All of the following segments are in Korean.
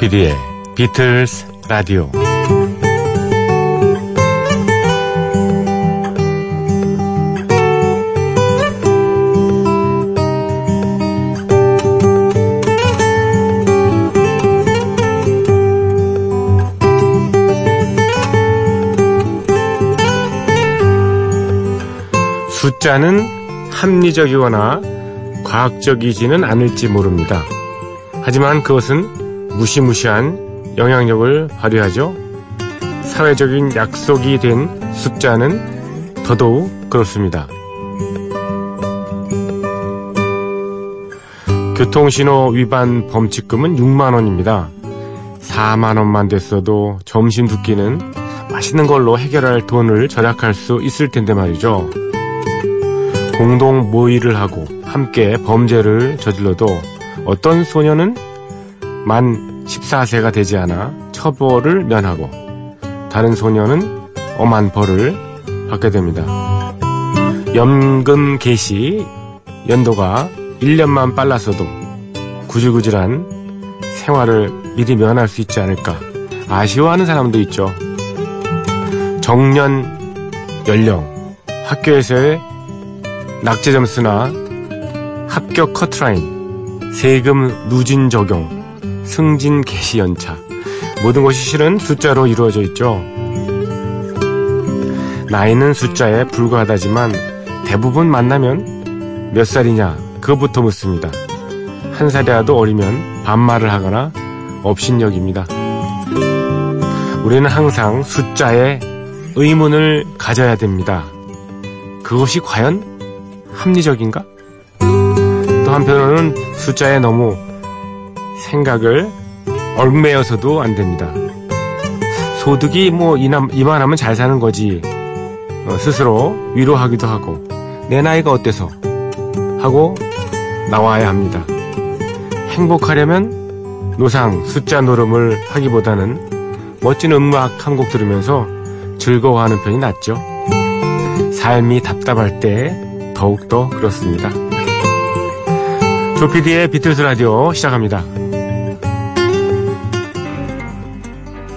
박PD의 비틀즈 라디오. 숫자는 합리적이거나 과학적이지는 않을지 모릅니다. 하지만 그것은 무시무시한 영향력을 발휘하죠. 사회적인 약속이 된 숫자는 더더욱 그렇습니다. 교통신호 위반 범칙금은 6만원입니다. 4만원만 됐어도 점심 두 끼는 맛있는 걸로 해결할 돈을 절약할 수 있을 텐데 말이죠. 공동 모의를 하고 함께 범죄를 저질러도 어떤 소년은 만 14세가 되지 않아 처벌을 면하고 다른 소년은 엄한 벌을 받게 됩니다. 연금 개시 연도가 1년만 빨랐어도 구질구질한 생활을 미리 면할 수 있지 않을까 아쉬워하는 사람도 있죠. 정년 연령, 학교에서의 낙제 점수나 합격 커트라인, 세금 누진 적용, 승진 개시 연차, 모든 것이 실은 숫자로 이루어져 있죠. 나이는 숫자에 불과하다지만 대부분 만나면 몇 살이냐 그것부터 묻습니다. 한 살이라도 어리면 반말을 하거나 업신여깁니다. 우리는 항상 숫자에 의문을 가져야 됩니다. 그것이 과연 합리적인가? 또 한편으로는 숫자에 너무 생각을 얽매여서도 안 됩니다. 소득이 이만하면 잘 사는 거지 스스로 위로하기도 하고 내 나이가 어때서 하고 나와야 합니다. 행복하려면 노상 숫자 노름을 하기보다는 멋진 음악 한 곡 들으면서 즐거워하는 편이 낫죠. 삶이 답답할 때 더욱더 그렇습니다. 조피디의 비틀즈 라디오 시작합니다.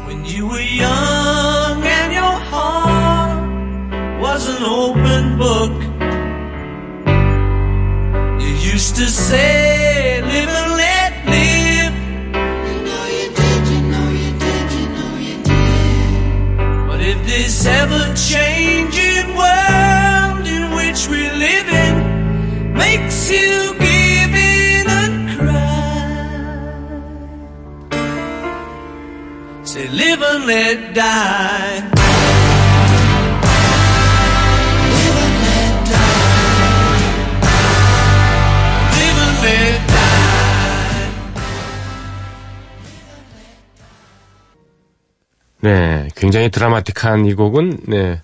When you were young and your heart was an open book, you used to say live and let live. You know you did, you know you did, you know you did. But if this ever changing world which we live in makes you give in and cry. Say live and let die. Live and let die. Live and let die. 네, 굉장히 드라마틱한 이 곡은 네,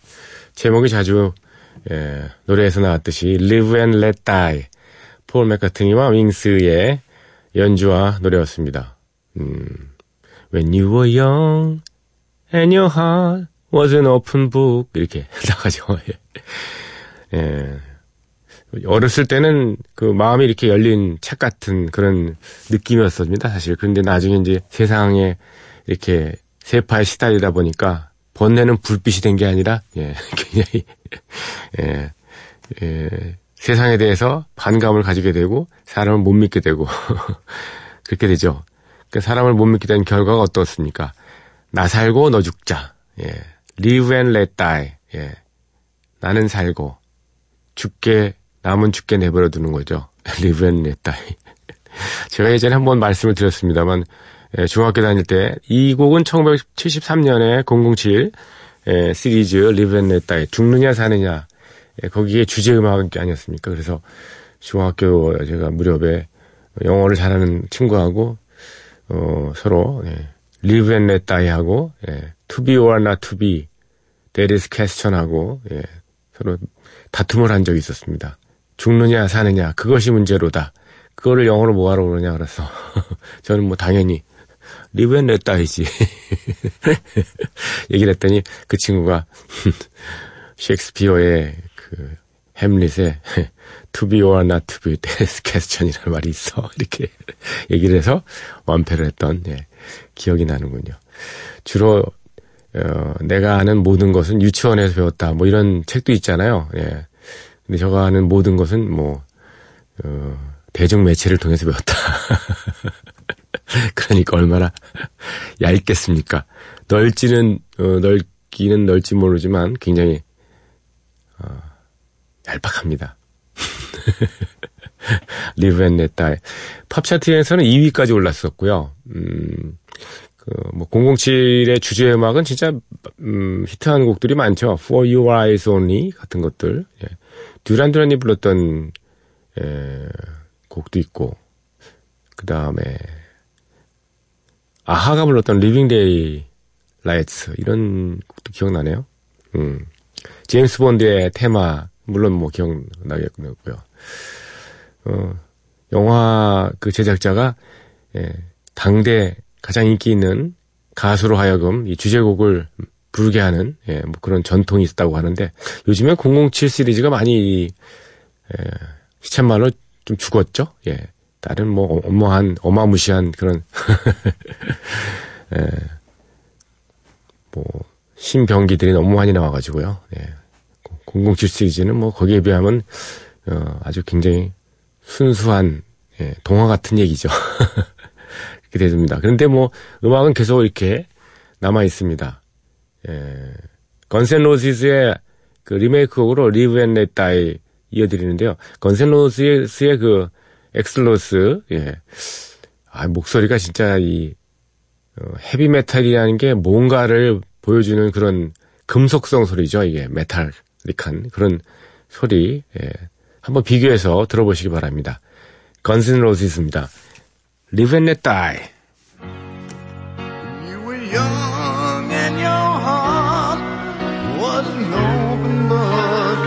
제목이 자주 예, 노래에서 나왔듯이 Live and Let Die, 폴 맥카트니와 윙스의 연주와 노래였습니다. When you were young and your heart was an open book 이렇게 나가죠. 예, 어렸을 때는 그 마음이 이렇게 열린 책 같은 그런 느낌이었습니다, 사실. 그런데 나중에 이제 세상에 이렇게 세파에 시달리다 보니까 번뇌는 불빛이 된 게 아니라, 예, 굉장히, 예, 세상에 대해서 반감을 가지게 되고, 사람을 못 믿게 되고, 그렇게 되죠. 그러니까 사람을 못 믿게 된 결과가 어떻습니까? 나 살고 너 죽자. 예, live and let die. 예, 나는 살고, 남은 죽게 내버려 두는 거죠. live and let die. 제가 예전에 한번 말씀을 드렸습니다만, 예, 중학교 다닐 때 이 곡은 1973년에 007 시리즈 Live and Let Die 죽느냐 사느냐 거기에 주제 음악이 아니었습니까? 그래서 중학교 제가 무렵에 영어를 잘하는 친구하고 서로 예, Live and Let Die 하고 예, To be or not to be That is question 하고 예, 서로 다툼을 한 적이 있었습니다. 죽느냐 사느냐 그것이 문제로다. 그거를 영어로 뭐하러 그러냐 그래서 저는 뭐 당연히 Live and let die지 얘기를 했더니 그 친구가 셰익스피어의 그 햄릿에 to be or not to be this question이라는 말이 있어. 이렇게 얘기를 해서 완패를 했던 기억이 나는군요. 주로 내가 아는 모든 것은 유치원에서 배웠다. 뭐 이런 책도 있잖아요. 예. 근데 제가 아는 모든 것은 뭐 대중 매체를 통해서 배웠다. 그러니까 얼마나 얇겠습니까? 넓기는 넓지 모르지만 굉장히 얄팍합니다. Live and Let Die. 팝차트에서는 2위까지 올랐었고요. 뭐 007의 주제 음악은 진짜 히트한 곡들이 많죠. For Your Eyes Only 같은 것들. 예. 듀란이 불렀던 곡도 있고, 그 다음에 아하가 불렀던 Living Day Lights 이런 곡도 기억나네요. 제임스 본드의 테마 물론 뭐 기억나겠고요. 영화 그 제작자가 당대 가장 인기 있는 가수로 하여금 이 주제곡을 부르게 하는 뭐 그런 전통이 있었다고 하는데, 요즘에 007 시리즈가 많이 시쳇말로 좀 죽었죠. 예, 다른 뭐 어마무시한 그런 뭐 신병기들이 너무 많이 나와가지고요. 예, 007 시리즈는 뭐 거기에 비하면 아주 굉장히 순수한 동화 같은 얘기죠. 이렇게 됩니다. 그런데 뭐 음악은 계속 이렇게 남아 있습니다. 건스 앤 로지스의 그 리메이크곡으로 Live and Let Die 이어드리는데요. 건스 앤 로지스의 그 엑슬로스, 목소리가 진짜 이 헤비메탈이라는 게 뭔가를 보여주는 그런 금속성 소리죠. 이게 메탈릭한 그런 소리. 한번 비교해서 들어보시기 바랍니다. 건스 앤 로지스입니다. Live and Let Die. You were young and your heart was an open book.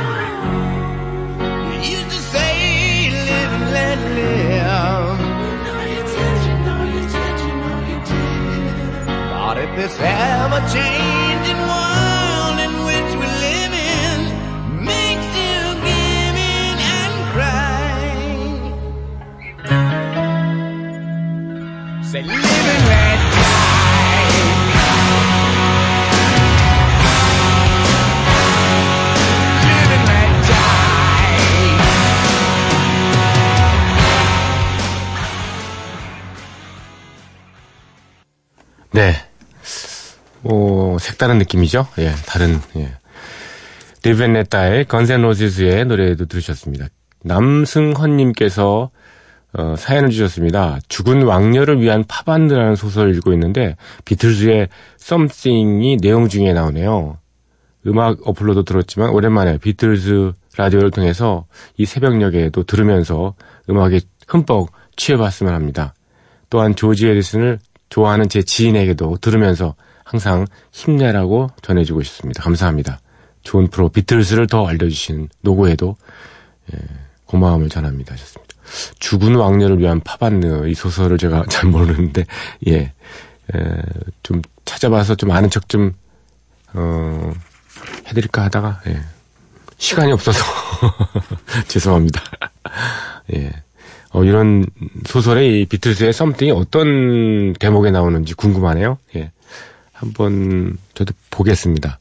You used to say live and let live. You know you did. Thought if this ever changing world in which we live in makes you give in and cry. Say live and let die. Live and let die. 네, 색다른 느낌이죠. Live and let die, 건스 앤 로지스의 노래도 들으셨습니다. 남승헌님께서 사연을 주셨습니다. 죽은 왕녀를 위한 팝안드라는 소설을 읽고 있는데 비틀즈의 Something이 내용 중에 나오네요. 음악 어플로도 들었지만 오랜만에 비틀즈 라디오를 통해서 이 새벽녘에도 들으면서 음악에 흠뻑 취해봤으면 합니다. 또한 조지 해리슨을 좋아하는 제 지인에게도 들으면서 항상 힘내라고 전해주고 싶습니다. 감사합니다. 좋은 프로 비틀즈를 더 알려주신 노고에도 고마움을 전합니다. 하셨습니다. 죽은 왕녀를 위한 파반느, 이 소설을 제가 잘 모르는데 좀 찾아봐서 좀 아는 척 좀 해드릴까 하다가 시간이 없어서 죄송합니다. 이런 소설의 이 비틀즈의 Something이 어떤 대목에 나오는지 궁금하네요. 한번 저도 보겠습니다.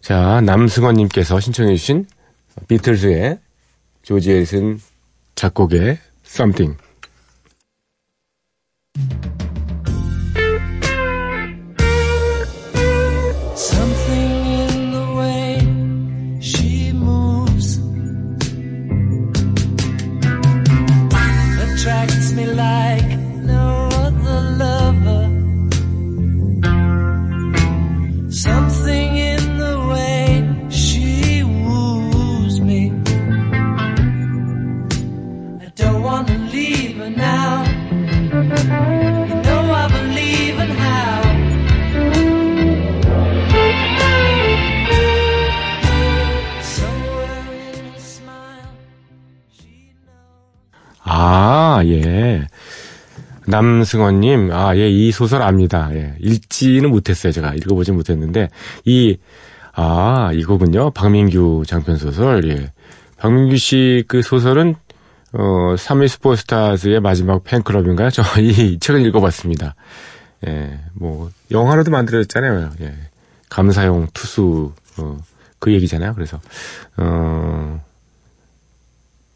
자, 남승원님께서 신청해주신 비틀즈의 조지 해리슨 작곡의 Something. Something in the way she moves attracts me like no other lover. Something in the way she woos me. Don't want to leave her now. You know I believe in how. Somewhere in her smile, she knows. 아, 예. 남승원님, 이 소설 압니다. 읽지는 못했어요. 제가 읽어보진 못했는데, 이 곡은요, 박민규 장편 소설, 박민규 씨 그 소설은 3위 슈퍼스타즈의 마지막 팬클럽인가요? 저 이 책을 읽어봤습니다. 예, 뭐 영화로도 만들어졌잖아요. 예, 감사용 투수 그 얘기잖아요. 그래서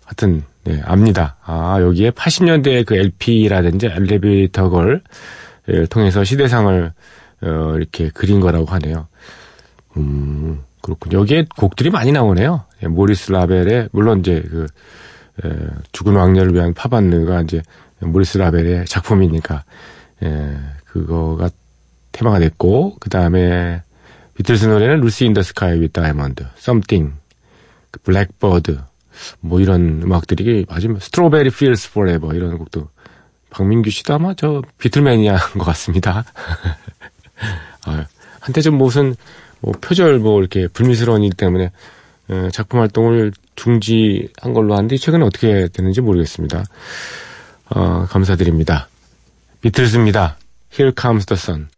하여튼 네, 압니다. 아, 여기에 80년대의 그 LP라든지 엘리베이터 걸 통해서 시대상을 이렇게 그린 거라고 하네요. 그렇군요. 여기에 곡들이 많이 나오네요. 예, 모리스 라벨의 물론 이제 그 죽은 왕녀를 위한 파반느가 이제 모리스 라벨의 작품이니까 예, 그거가 테마가 됐고 그 다음에 비틀즈 노래는 루시 인 더 스카이 위 다이아몬드, Something, 블랙버드 뭐 이런 음악들이 마지막 Strawberry Fields Forever 이런 곡도 박민규 씨도 아마 저 비틀매니아인 것 같습니다. 한때 좀 무슨 뭐 표절 뭐 이렇게 불미스러운 일 때문에 작품 활동을 중지한 걸로 하는데 최근에 어떻게 되는지 모르겠습니다. 감사드립니다. 비틀즈입니다. Here Comes the Sun.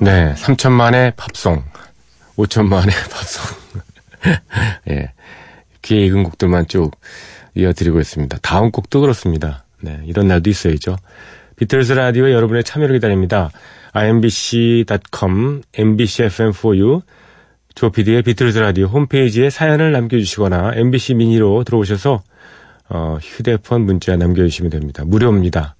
네, 3천만의 팝송, 5천만의 팝송. 예, 귀에 익은 곡들만 쭉 이어드리고 있습니다. 다음 곡도 그렇습니다. 네, 이런 날도 있어야죠. 비틀즈 라디오에 여러분의 참여를 기다립니다. imbc.com, mbcfm4u, 조피디의 비틀즈 라디오 홈페이지에 사연을 남겨주시거나 MBC 미니로 들어오셔서 휴대폰 문자 남겨주시면 됩니다. 무료입니다.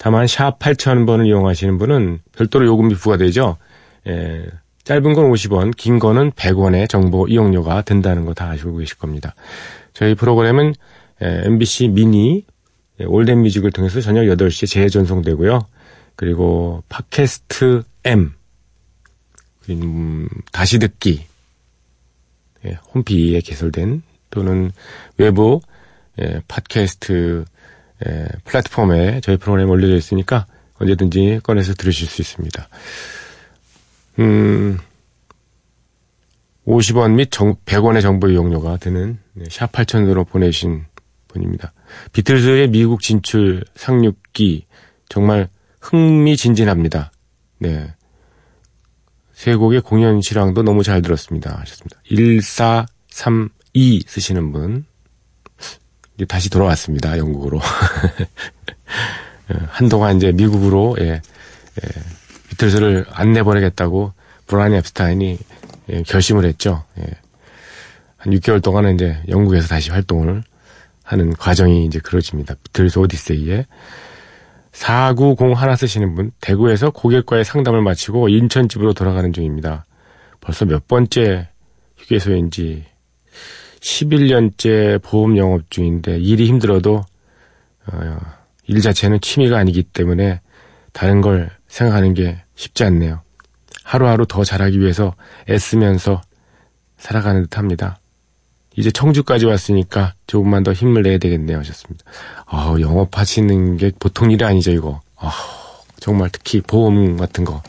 다만 샵 8000번을 이용하시는 분은 별도로 요금이 부과되죠. 예, 짧은 건 50원, 긴 거는 100원의 정보 이용료가 든다는 거 다 아시고 계실 겁니다. 저희 프로그램은 MBC 미니 올댓뮤직을 통해서 저녁 8시에 재전송되고요. 그리고 팟캐스트 M, 다시 듣기, 예, 홈피에 개설된 또는 외부 팟캐스트 플랫폼에 저희 프로그램이 올려져 있으니까 언제든지 꺼내서 들으실 수 있습니다. 50원 및 100원의 정보 이용료가 드는 샵 8000으로 보내신 분입니다. 비틀즈의 미국 진출 상륙기 정말 흥미진진합니다. 네, 세 곡의 공연 실황도 너무 잘 들었습니다 하셨습니다. 1432 쓰시는 분 다시 돌아왔습니다. 영국으로. 한동안 이제 미국으로, 비틀즈를 안 내보내겠다고 브라이언 앱스타인이 결심을 했죠. 예. 한 6개월 동안은 이제 영국에서 다시 활동을 하는 과정이 이제 그려집니다. 비틀즈 오디세이에. 4901 쓰시는 분, 대구에서 고객과의 상담을 마치고 인천집으로 돌아가는 중입니다. 벌써 몇 번째 휴게소인지 11년째 보험 영업 중인데 일이 힘들어도 일 자체는 취미가 아니기 때문에 다른 걸 생각하는 게 쉽지 않네요. 하루하루 더 잘하기 위해서 애쓰면서 살아가는 듯합니다. 이제 청주까지 왔으니까 조금만 더 힘을 내야 되겠네요 하셨습니다. 영업하시는 게 보통 일이 아니죠 이거. 정말 특히 보험 같은 거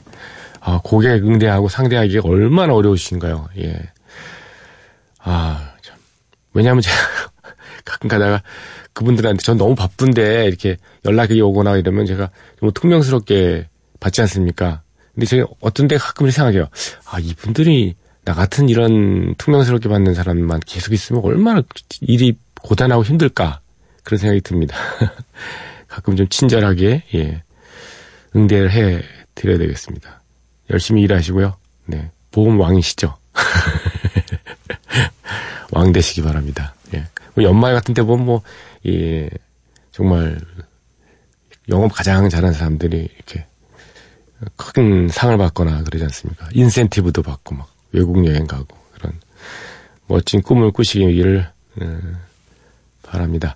고객 응대하고 상대하기가 얼마나 어려우신가요. 예. 참. 왜냐하면 제가 가끔 가다가 그분들한테 전 너무 바쁜데 이렇게 연락이 오거나 이러면 제가 좀 퉁명스럽게 받지 않습니까? 근데 제가 어떤 데 가끔 생각해요. 이분들이 나 같은 이런 퉁명스럽게 받는 사람만 계속 있으면 얼마나 일이 고단하고 힘들까? 그런 생각이 듭니다. 가끔 좀 친절하게 응대를 해 드려야 되겠습니다. 열심히 일하시고요. 네, 보험 왕이시죠. 왕 되시기 바랍니다. 예. 뭐 연말 같은 때 보면 정말 영업 가장 잘하는 사람들이 이렇게 큰 상을 받거나 그러지 않습니까? 인센티브도 받고 막 외국 여행 가고 그런 멋진 꿈을 꾸시기를 바랍니다.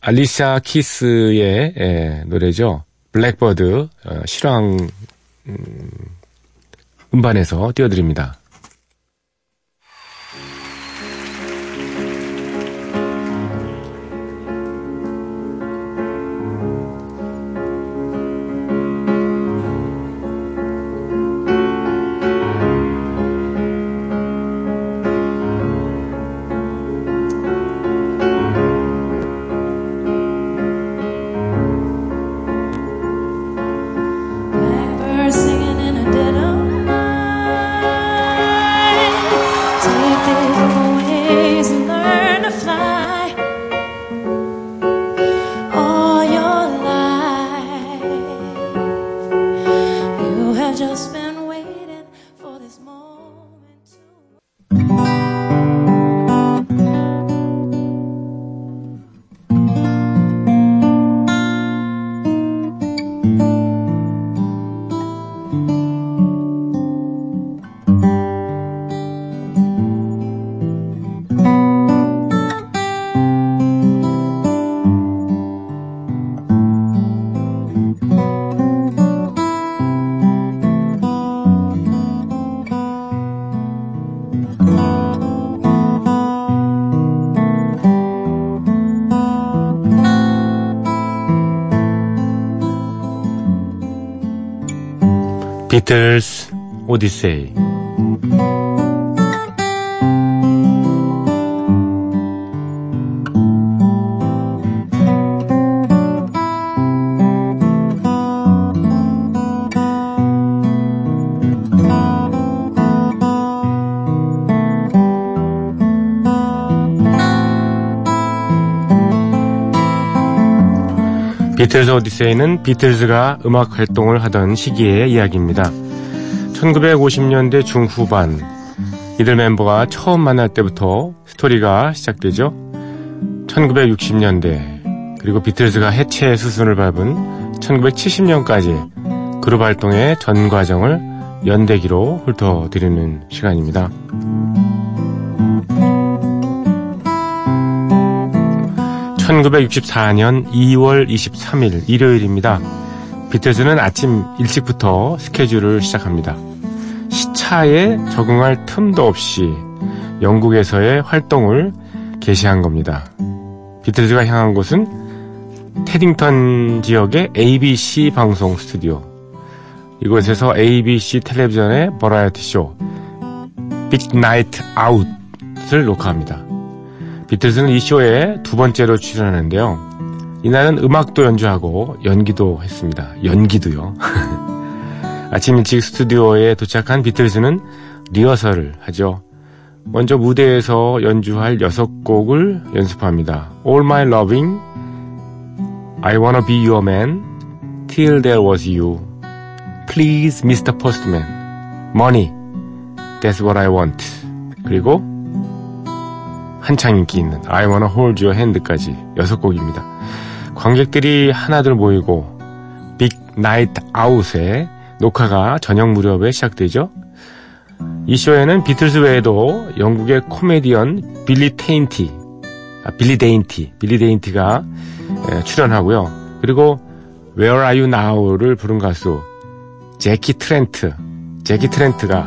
알리샤 키스의 노래죠. 블랙버드 실황 음반에서 띄워드립니다. 비틀즈 오디세이. 비틀즈 오디세이는 비틀즈가 음악 활동을 하던 시기의 이야기입니다. 1950년대 중후반, 이들 멤버가 처음 만날 때부터 스토리가 시작되죠. 1960년대, 그리고 비틀즈가 해체의 수순을 밟은 1970년까지 그룹 활동의 전 과정을 연대기로 훑어드리는 시간입니다. (1964년 2월 23일) 일요일입니다. 비틀즈는 아침 일찍부터 스케줄을 시작합니다. 시차에 적응할 틈도 없이 영국에서의 활동을 개시한 겁니다. 비틀즈가 향한 곳은 테딩턴 지역의 ABC 방송 스튜디오. 이곳에서 ABC 텔레비전의 버라이어티 쇼 빅나이트 아웃을 녹화합니다. 비틀즈는 이 쇼에 두 번째로 출연하는데요. 이날은 음악도 연주하고 연기도 했습니다. 연기도요. 아침 일찍 스튜디오에 도착한 비틀즈는 리허설을 하죠. 먼저 무대에서 연주할 6곡을 연습합니다. All My Loving, I Wanna Be Your Man, Till There Was You, Please Mr. Postman, Money, That's What I Want, 그리고 한창 인기 있는 I Wanna Hold Your Hand까지 6곡입니다. 관객들이 하나둘 모이고 빅나이트 아웃의 녹화가 저녁 무렵에 시작되죠. 이 쇼에는 비틀즈 외에도 영국의 코미디언 빌리 데인티가 출연하고요. 그리고 Where Are You Now를 부른 가수 재키 트렌트가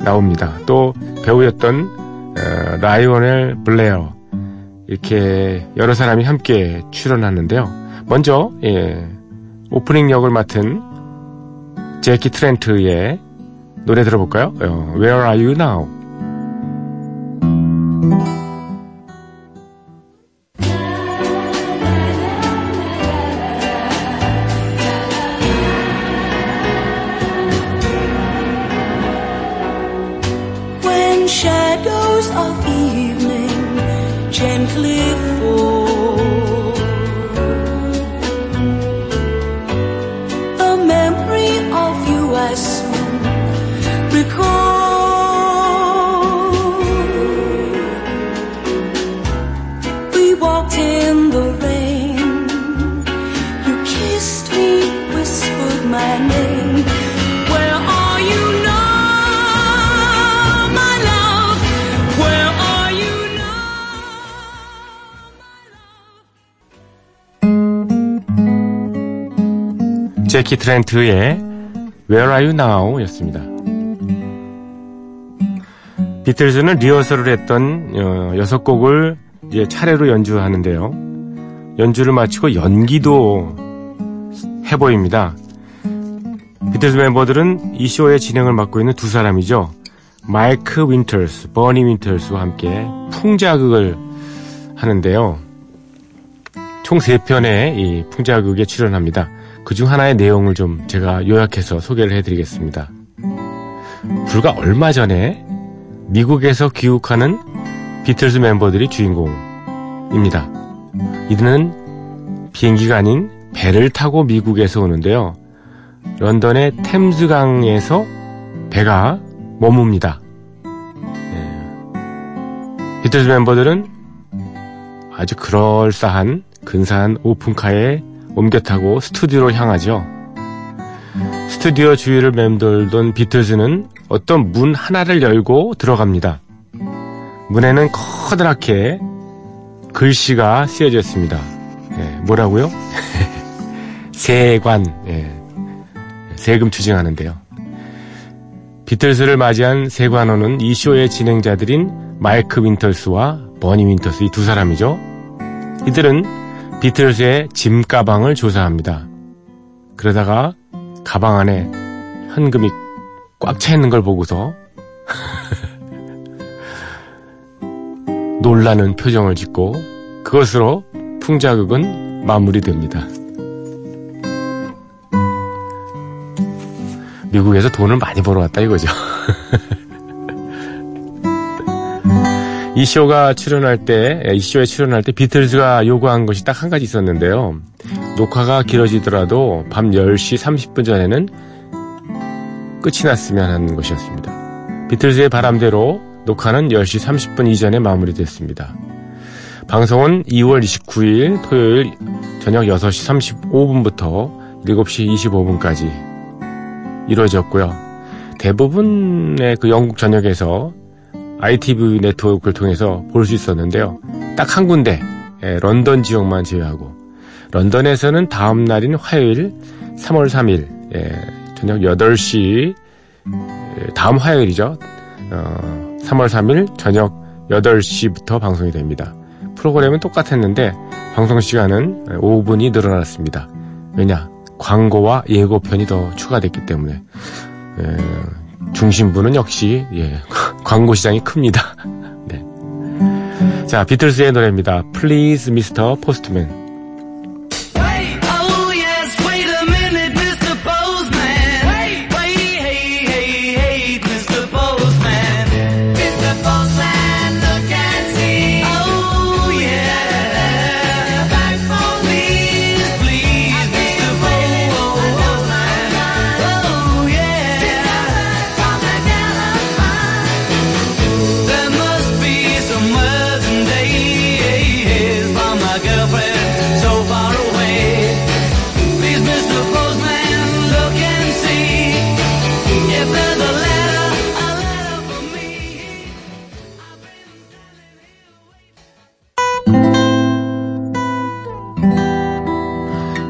나옵니다. 또 배우였던 라이온엘 블레어, 이렇게 여러 사람이 함께 출연하는데요. 먼저 오프닝 역을 맡은 재키 트렌트의 노래 들어볼까요? Where Are You Now? When shadows of evening gently fall, the memory of you I soon recall. We walked in the rain, you kissed me, whispered my name. Where are you now? 재키 트렌트의 Where Are You Now 였습니다. 비틀즈는 리허설을 했던 6곡을 이제 차례로 연주하는데요. 연주를 마치고 연기도 해보입니다. 비틀즈 멤버들은 이 쇼의 진행을 맡고 있는 두 사람이죠. 마이크 윈터스, 버니 윈터스와 함께 풍자극을 하는데요. 총 3편의 이 풍자극에 출연합니다. 그중 하나의 내용을 좀 제가 요약해서 소개를 해드리겠습니다. 불과 얼마 전에 미국에서 귀국하는 비틀즈 멤버들이 주인공입니다. 이들은 비행기가 아닌 배를 타고 미국에서 오는데요. 런던의 템즈강에서 배가 머뭅니다. 네. 비틀즈 멤버들은 아주 그럴싸한 근사한 오픈카에 옮겨 타고 스튜디오로 향하죠. 스튜디오 주위를 맴돌던 비틀즈는 어떤 문 하나를 열고 들어갑니다. 문에는 커다랗게 글씨가 쓰여져 있습니다. 네. 뭐라고요? 세관, 네. 세금 추징하는데요. 비틀즈를 맞이한 세관원은 이 쇼의 진행자들인 마이크 윈터스와 버니 윈터스, 이 두 사람이죠. 이들은 비틀즈의 짐 가방을 조사합니다. 그러다가 가방 안에 현금이 꽉 차 있는 걸 보고서 놀라는 표정을 짓고 그것으로 풍자극은 마무리됩니다. 미국에서 돈을 많이 벌어왔다 이거죠. 이 쇼에 출연할 때 비틀즈가 요구한 것이 딱 한 가지 있었는데요. 녹화가 길어지더라도 밤 10시 30분 전에는 끝이 났으면 하는 것이었습니다. 비틀즈의 바람대로 녹화는 10시 30분 이전에 마무리됐습니다. 방송은 2월 29일 토요일 저녁 6시 35분부터 7시 25분까지 이루어졌고요. 대부분의 그 영국 전역에서 ITV 네트워크를 통해서 볼 수 있었는데요. 딱 한 군데, 런던 지역만 제외하고, 런던에서는 다음 날인 화요일 3월 3일 저녁 8시, 다음 화요일이죠. 3월 3일 저녁 8시부터 방송이 됩니다. 프로그램은 똑같았는데 방송 시간은 5분이 늘어났습니다. 왜냐? 광고와 예고편이 더 추가됐기 때문에 중심부는 역시 광고 시장이 큽니다. 네. 자, 비틀즈의 노래입니다. Please, Mr. Postman.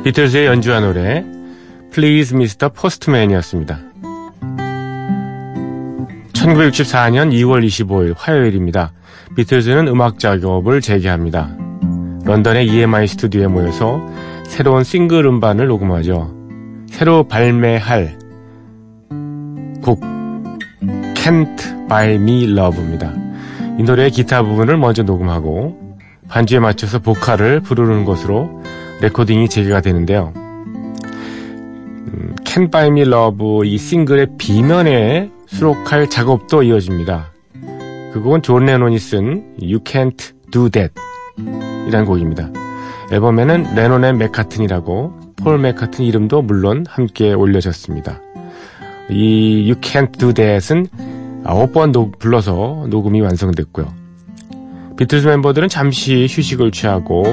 비틀즈의 연주한 노래 Please Mr. Postman이었습니다. 1964년 2월 25일 화요일입니다. 비틀즈는 음악 작업을 재개합니다. 런던의 EMI 스튜디오에 모여서 새로운 싱글 음반을 녹음하죠. 새로 발매할 곡 Can't Buy Me Love입니다. 이 노래의 기타 부분을 먼저 녹음하고 반주에 맞춰서 보컬을 부르는 것으로 레코딩이 재개가 되는데요. Can't Buy Me Love 이 싱글의 B면에 수록할 작업도 이어집니다. 그 곡은 존 레논이 쓴 You Can't Do That 이란 곡입니다. 앨범에는 레논의 맥카튼이라고 폴 맥카트니 이름도 물론 함께 올려졌습니다. 이 You Can't Do That은 9번 불러서 녹음이 완성됐고요. 비틀즈 멤버들은 잠시 휴식을 취하고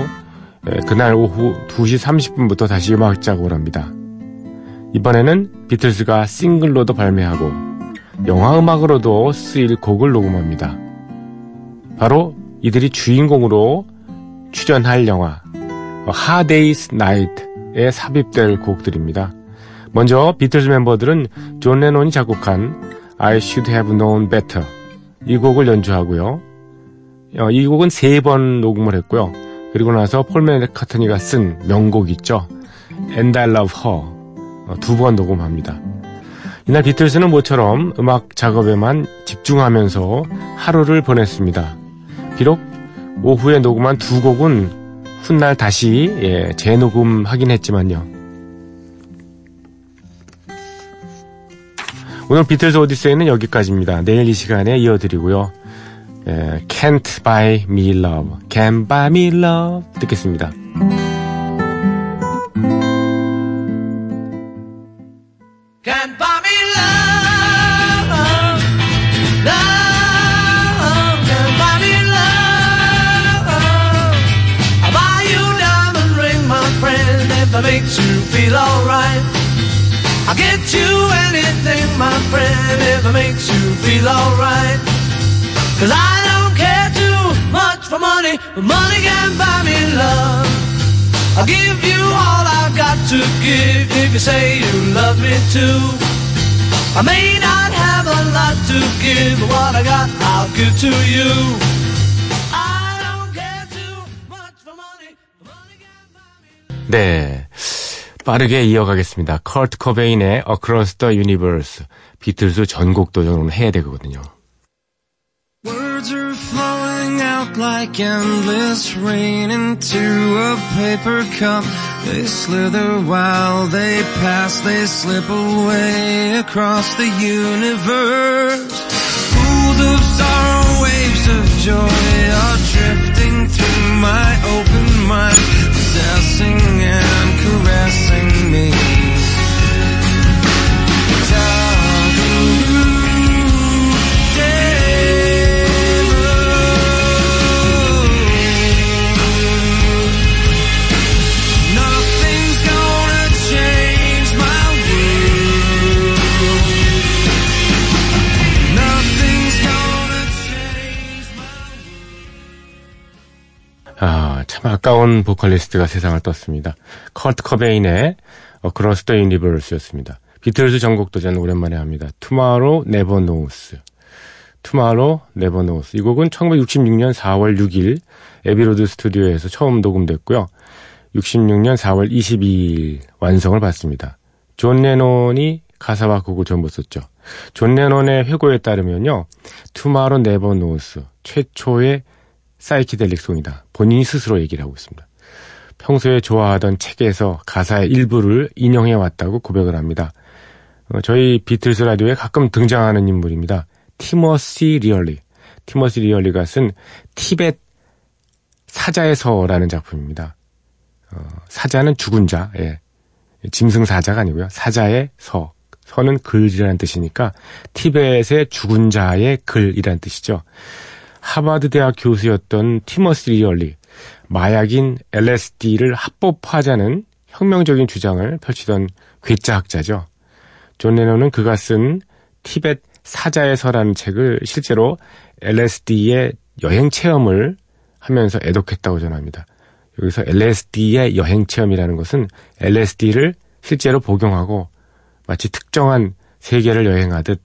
그날 오후 2시 30분부터 다시 음악 작업을 합니다. 이번에는 비틀즈가 싱글로도 발매하고 영화 음악으로도 쓰일 곡을 녹음합니다. 바로 이들이 주인공으로 출연할 영화 Hard Day's Night에 삽입될 곡들입니다. 먼저 비틀즈 멤버들은 존 레논이 작곡한 I Should Have Known Better 이 곡을 연주하고요. 이 곡은 3번 녹음을 했고요. 그리고 나서 폴 맥카트니가 쓴 명곡 있죠. And I Love Her 2번 녹음합니다. 이날 비틀즈는 모처럼 음악 작업에만 집중하면서 하루를 보냈습니다. 비록 오후에 녹음한 2곡은 훗날 다시 재녹음하긴 했지만요. 오늘 비틀즈 오디세이는 여기까지입니다. 내일 이 시간에 이어드리고요. Can't buy me love, can't buy me love 듣겠습니다. Can't buy me love, love, can't buy me love. I'll buy you a diamond ring, my friend, if it makes you feel alright. I'll get you anything, my friend, if it makes you feel alright. Cause I don't care too much for money, but money can't buy me love. I'll give you all I've got to give if you say you love me too. I may not have a lot to give, but what I got I'll give to you. I don't care too much for money, but money can't buy me love. 네, 빠르게 이어가겠습니다. 컬트 코베인의 Across the Universe. 비틀즈 전곡 도전을 해야 되거든요. Words are flowing out like endless rain into a paper cup. They slither while they pass, they slip away across the universe. Pools of sorrow, waves of joy are drifting through my open mind, possessing and caressing me. 참 아까운 보컬리스트가 세상을 떴습니다. 컬트 커베인의 Across the Universe였습니다. 비틀즈 전곡도전 오랜만에 합니다. Tomorrow Never Knows. Tomorrow Never Knows. 이 곡은 1966년 4월 6일 에비로드 스튜디오에서 처음 녹음됐고요. 66년 4월 22일 완성을 받습니다. 존 레논이 가사와 곡을 전부 썼죠. 존 레논의 회고에 따르면요. Tomorrow Never Knows. 최초의 사이키델릭 송이다. 본인이 스스로 얘기를 하고 있습니다. 평소에 좋아하던 책에서 가사의 일부를 인용해왔다고 고백을 합니다. 저희 비틀즈 라디오에 가끔 등장하는 인물입니다. 티머시 리얼리. 티머시 리얼리가 쓴 티벳 사자에서라는 작품입니다. 사자는 죽은 자, 짐승 사자가 아니고요. 사자의 서. 서는 글이라는 뜻이니까 티벳의 죽은 자의 글이라는 뜻이죠. 하버드 대학 교수였던 티머시 리얼리, 마약인 LSD를 합법화하자는 혁명적인 주장을 펼치던 괴짜학자죠. 존 레논은 그가 쓴 티벳 사자에서라는 책을 실제로 LSD의 여행 체험을 하면서 애독했다고 전합니다. 여기서 LSD의 여행 체험이라는 것은 LSD를 실제로 복용하고 마치 특정한 세계를 여행하듯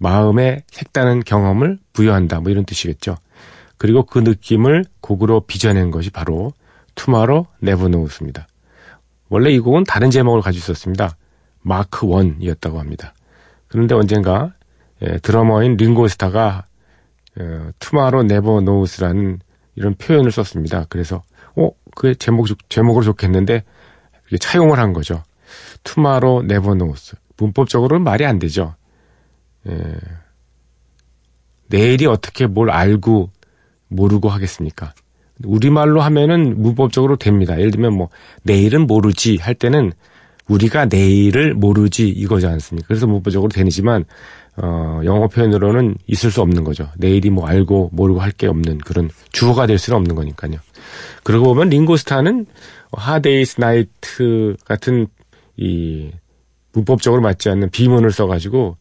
마음에 색다른 경험을 부여한다 이런 뜻이겠죠. 그리고 그 느낌을 곡으로 빚어낸 것이 바로 Tomorrow Never Knows입니다. 원래 이 곡은 다른 제목을 가지고 있었습니다. 마크 1이었다고 합니다. 그런데 언젠가 드러머인 링고스타가 Tomorrow Never Knows라는 이런 표현을 썼습니다. 그래서 그게 제목으로 좋겠는데 차용을 한 거죠. Tomorrow Never Knows. 문법적으로는 말이 안 되죠. 내일이 어떻게 뭘 알고 모르고 하겠습니까? 우리말로 하면은 문법적으로 됩니다. 예를 들면 내일은 모르지 할 때는 우리가 내일을 모르지 이거지 않습니까? 그래서 문법적으로 되지만 영어 표현으로는 있을 수 없는 거죠. 내일이 알고 모르고 할 게 없는 그런 주어가 될 수는 없는 거니까요. 그러고 보면 링고스타는 Hard Day's Night 같은 이 문법적으로 맞지 않는 비문을 써가지고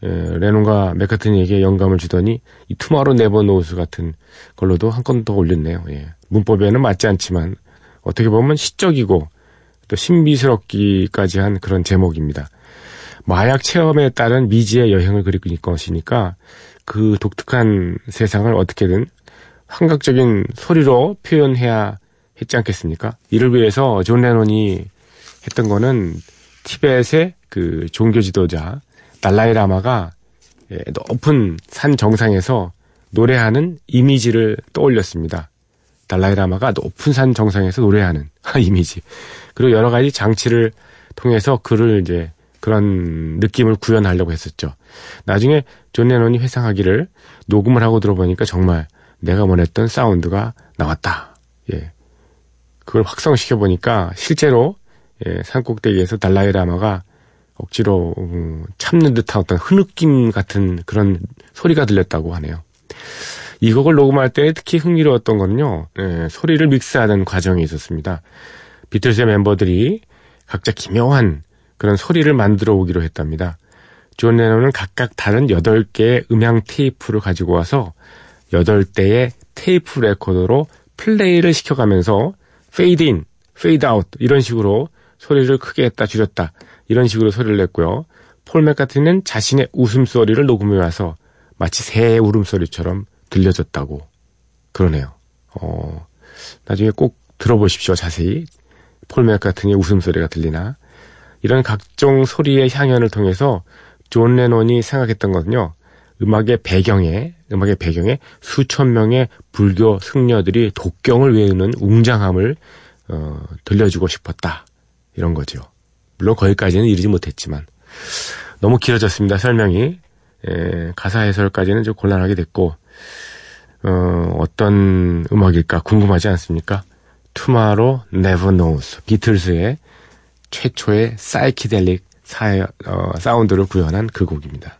레논과 맥카트니에게 영감을 주더니 이 투마로 네버 노우스 같은 걸로도 한 건 더 올렸네요. 문법에는 맞지 않지만 어떻게 보면 시적이고 또 신비스럽기까지 한 그런 제목입니다. 마약 체험에 따른 미지의 여행을 그릴 것이니까 그 독특한 세상을 어떻게든 환각적인 소리로 표현해야 했지 않겠습니까? 이를 위해서 존 레논이 했던 거는 티벳의 그 종교 지도자 달라이 라마가 높은 산 정상에서 노래하는 이미지를 떠올렸습니다. 달라이 라마가 높은 산 정상에서 노래하는 이미지. 그리고 여러 가지 장치를 통해서 그를 이제 그런 느낌을 구현하려고 했었죠. 나중에 존 레논이 회상하기를 녹음을 하고 들어보니까 정말 내가 원했던 사운드가 나왔다. 예. 그걸 확성시켜 보니까 실제로 산꼭대기에서 달라이 라마가 억지로 참는 듯한 어떤 흐느낌 같은 그런 소리가 들렸다고 하네요. 이 곡을 녹음할 때 특히 흥미로웠던 거는요, 소리를 믹스하는 과정이 있었습니다. 비틀즈의 멤버들이 각자 기묘한 그런 소리를 만들어 오기로 했답니다. 존 레논은 각각 다른 8개의 음향 테이프를 가지고 와서 8대의 테이프 레코더로 플레이를 시켜가면서 페이드 인, 페이드 아웃 이런 식으로 소리를 크게 했다 줄였다 이런 식으로 소리를 냈고요. 폴 맥카트니는 자신의 웃음소리를 녹음해 와서 마치 새의 울음소리처럼 들려졌다고 그러네요. 나중에 꼭 들어보십시오. 자세히 폴 맥카트니의 웃음소리가 들리나. 이런 각종 소리의 향연을 통해서 존 레논이 생각했던 것은요, 음악의 배경에 수천 명의 불교 승려들이 독경을 외우는 웅장함을 들려주고 싶었다. 이런 거죠. 물론 거기까지는 이르지 못했지만. 너무 길어졌습니다. 설명이. 가사 해설까지는 좀 곤란하게 됐고, 어떤 음악일까 궁금하지 않습니까? Tomorrow Never Knows. 비틀즈의 최초의 사이키델릭 사운드를 구현한 그 곡입니다.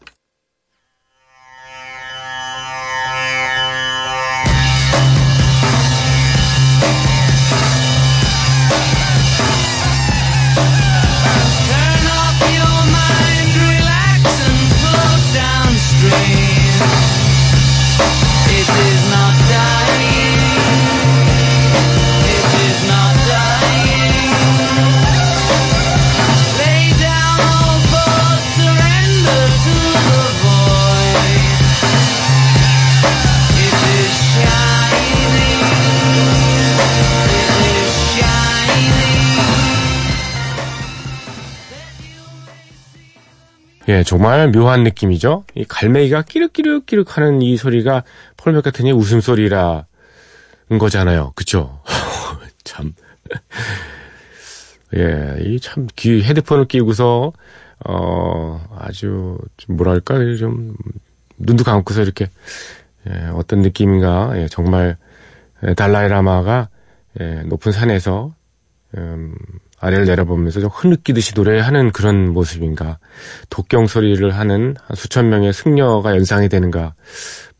예, 정말 묘한 느낌이죠. 이 갈매기가 끼륵끼륵끼륵 하는 이 소리가 폴 맥카트니의 웃음소리라는 거잖아요. 그쵸? 참. 예, 이 참 귀 헤드폰을 끼고서, 아주, 뭐랄까, 좀, 눈도 감고서 이렇게, 예, 어떤 느낌인가, 예, 정말, 달라이 라마가, 예, 높은 산에서, 아래를 내려보면서 좀 흐느끼듯이 노래하는 그런 모습인가, 독경 소리를 하는 한 수천 명의 승려가 연상이 되는가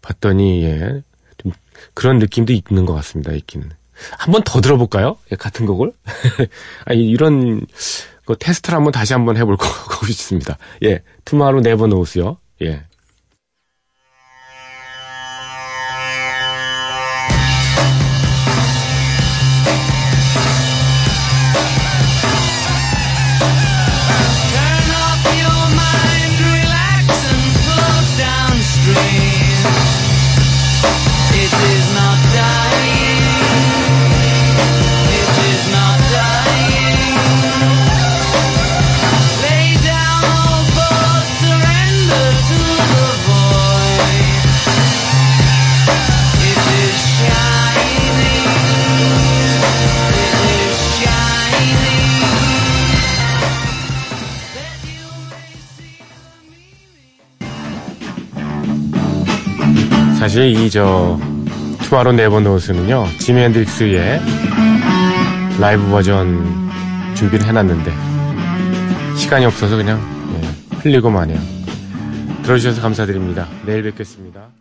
봤더니, 예, 좀 그런 느낌도 있는 것 같습니다. 있기는. 한 번 더 들어볼까요? 예, 같은 곡을. 아니, 이런 거 테스트를 한번 다시 한번 해볼 거고 싶습니다. 예, Tomorrow Never Knows요. 예. 사실 투마로 네버 노스는요, 지미 앤드릭스의 라이브 버전 준비를 해놨는데 시간이 없어서 그냥 흘리고만 해요. 들어주셔서 감사드립니다. 내일 뵙겠습니다.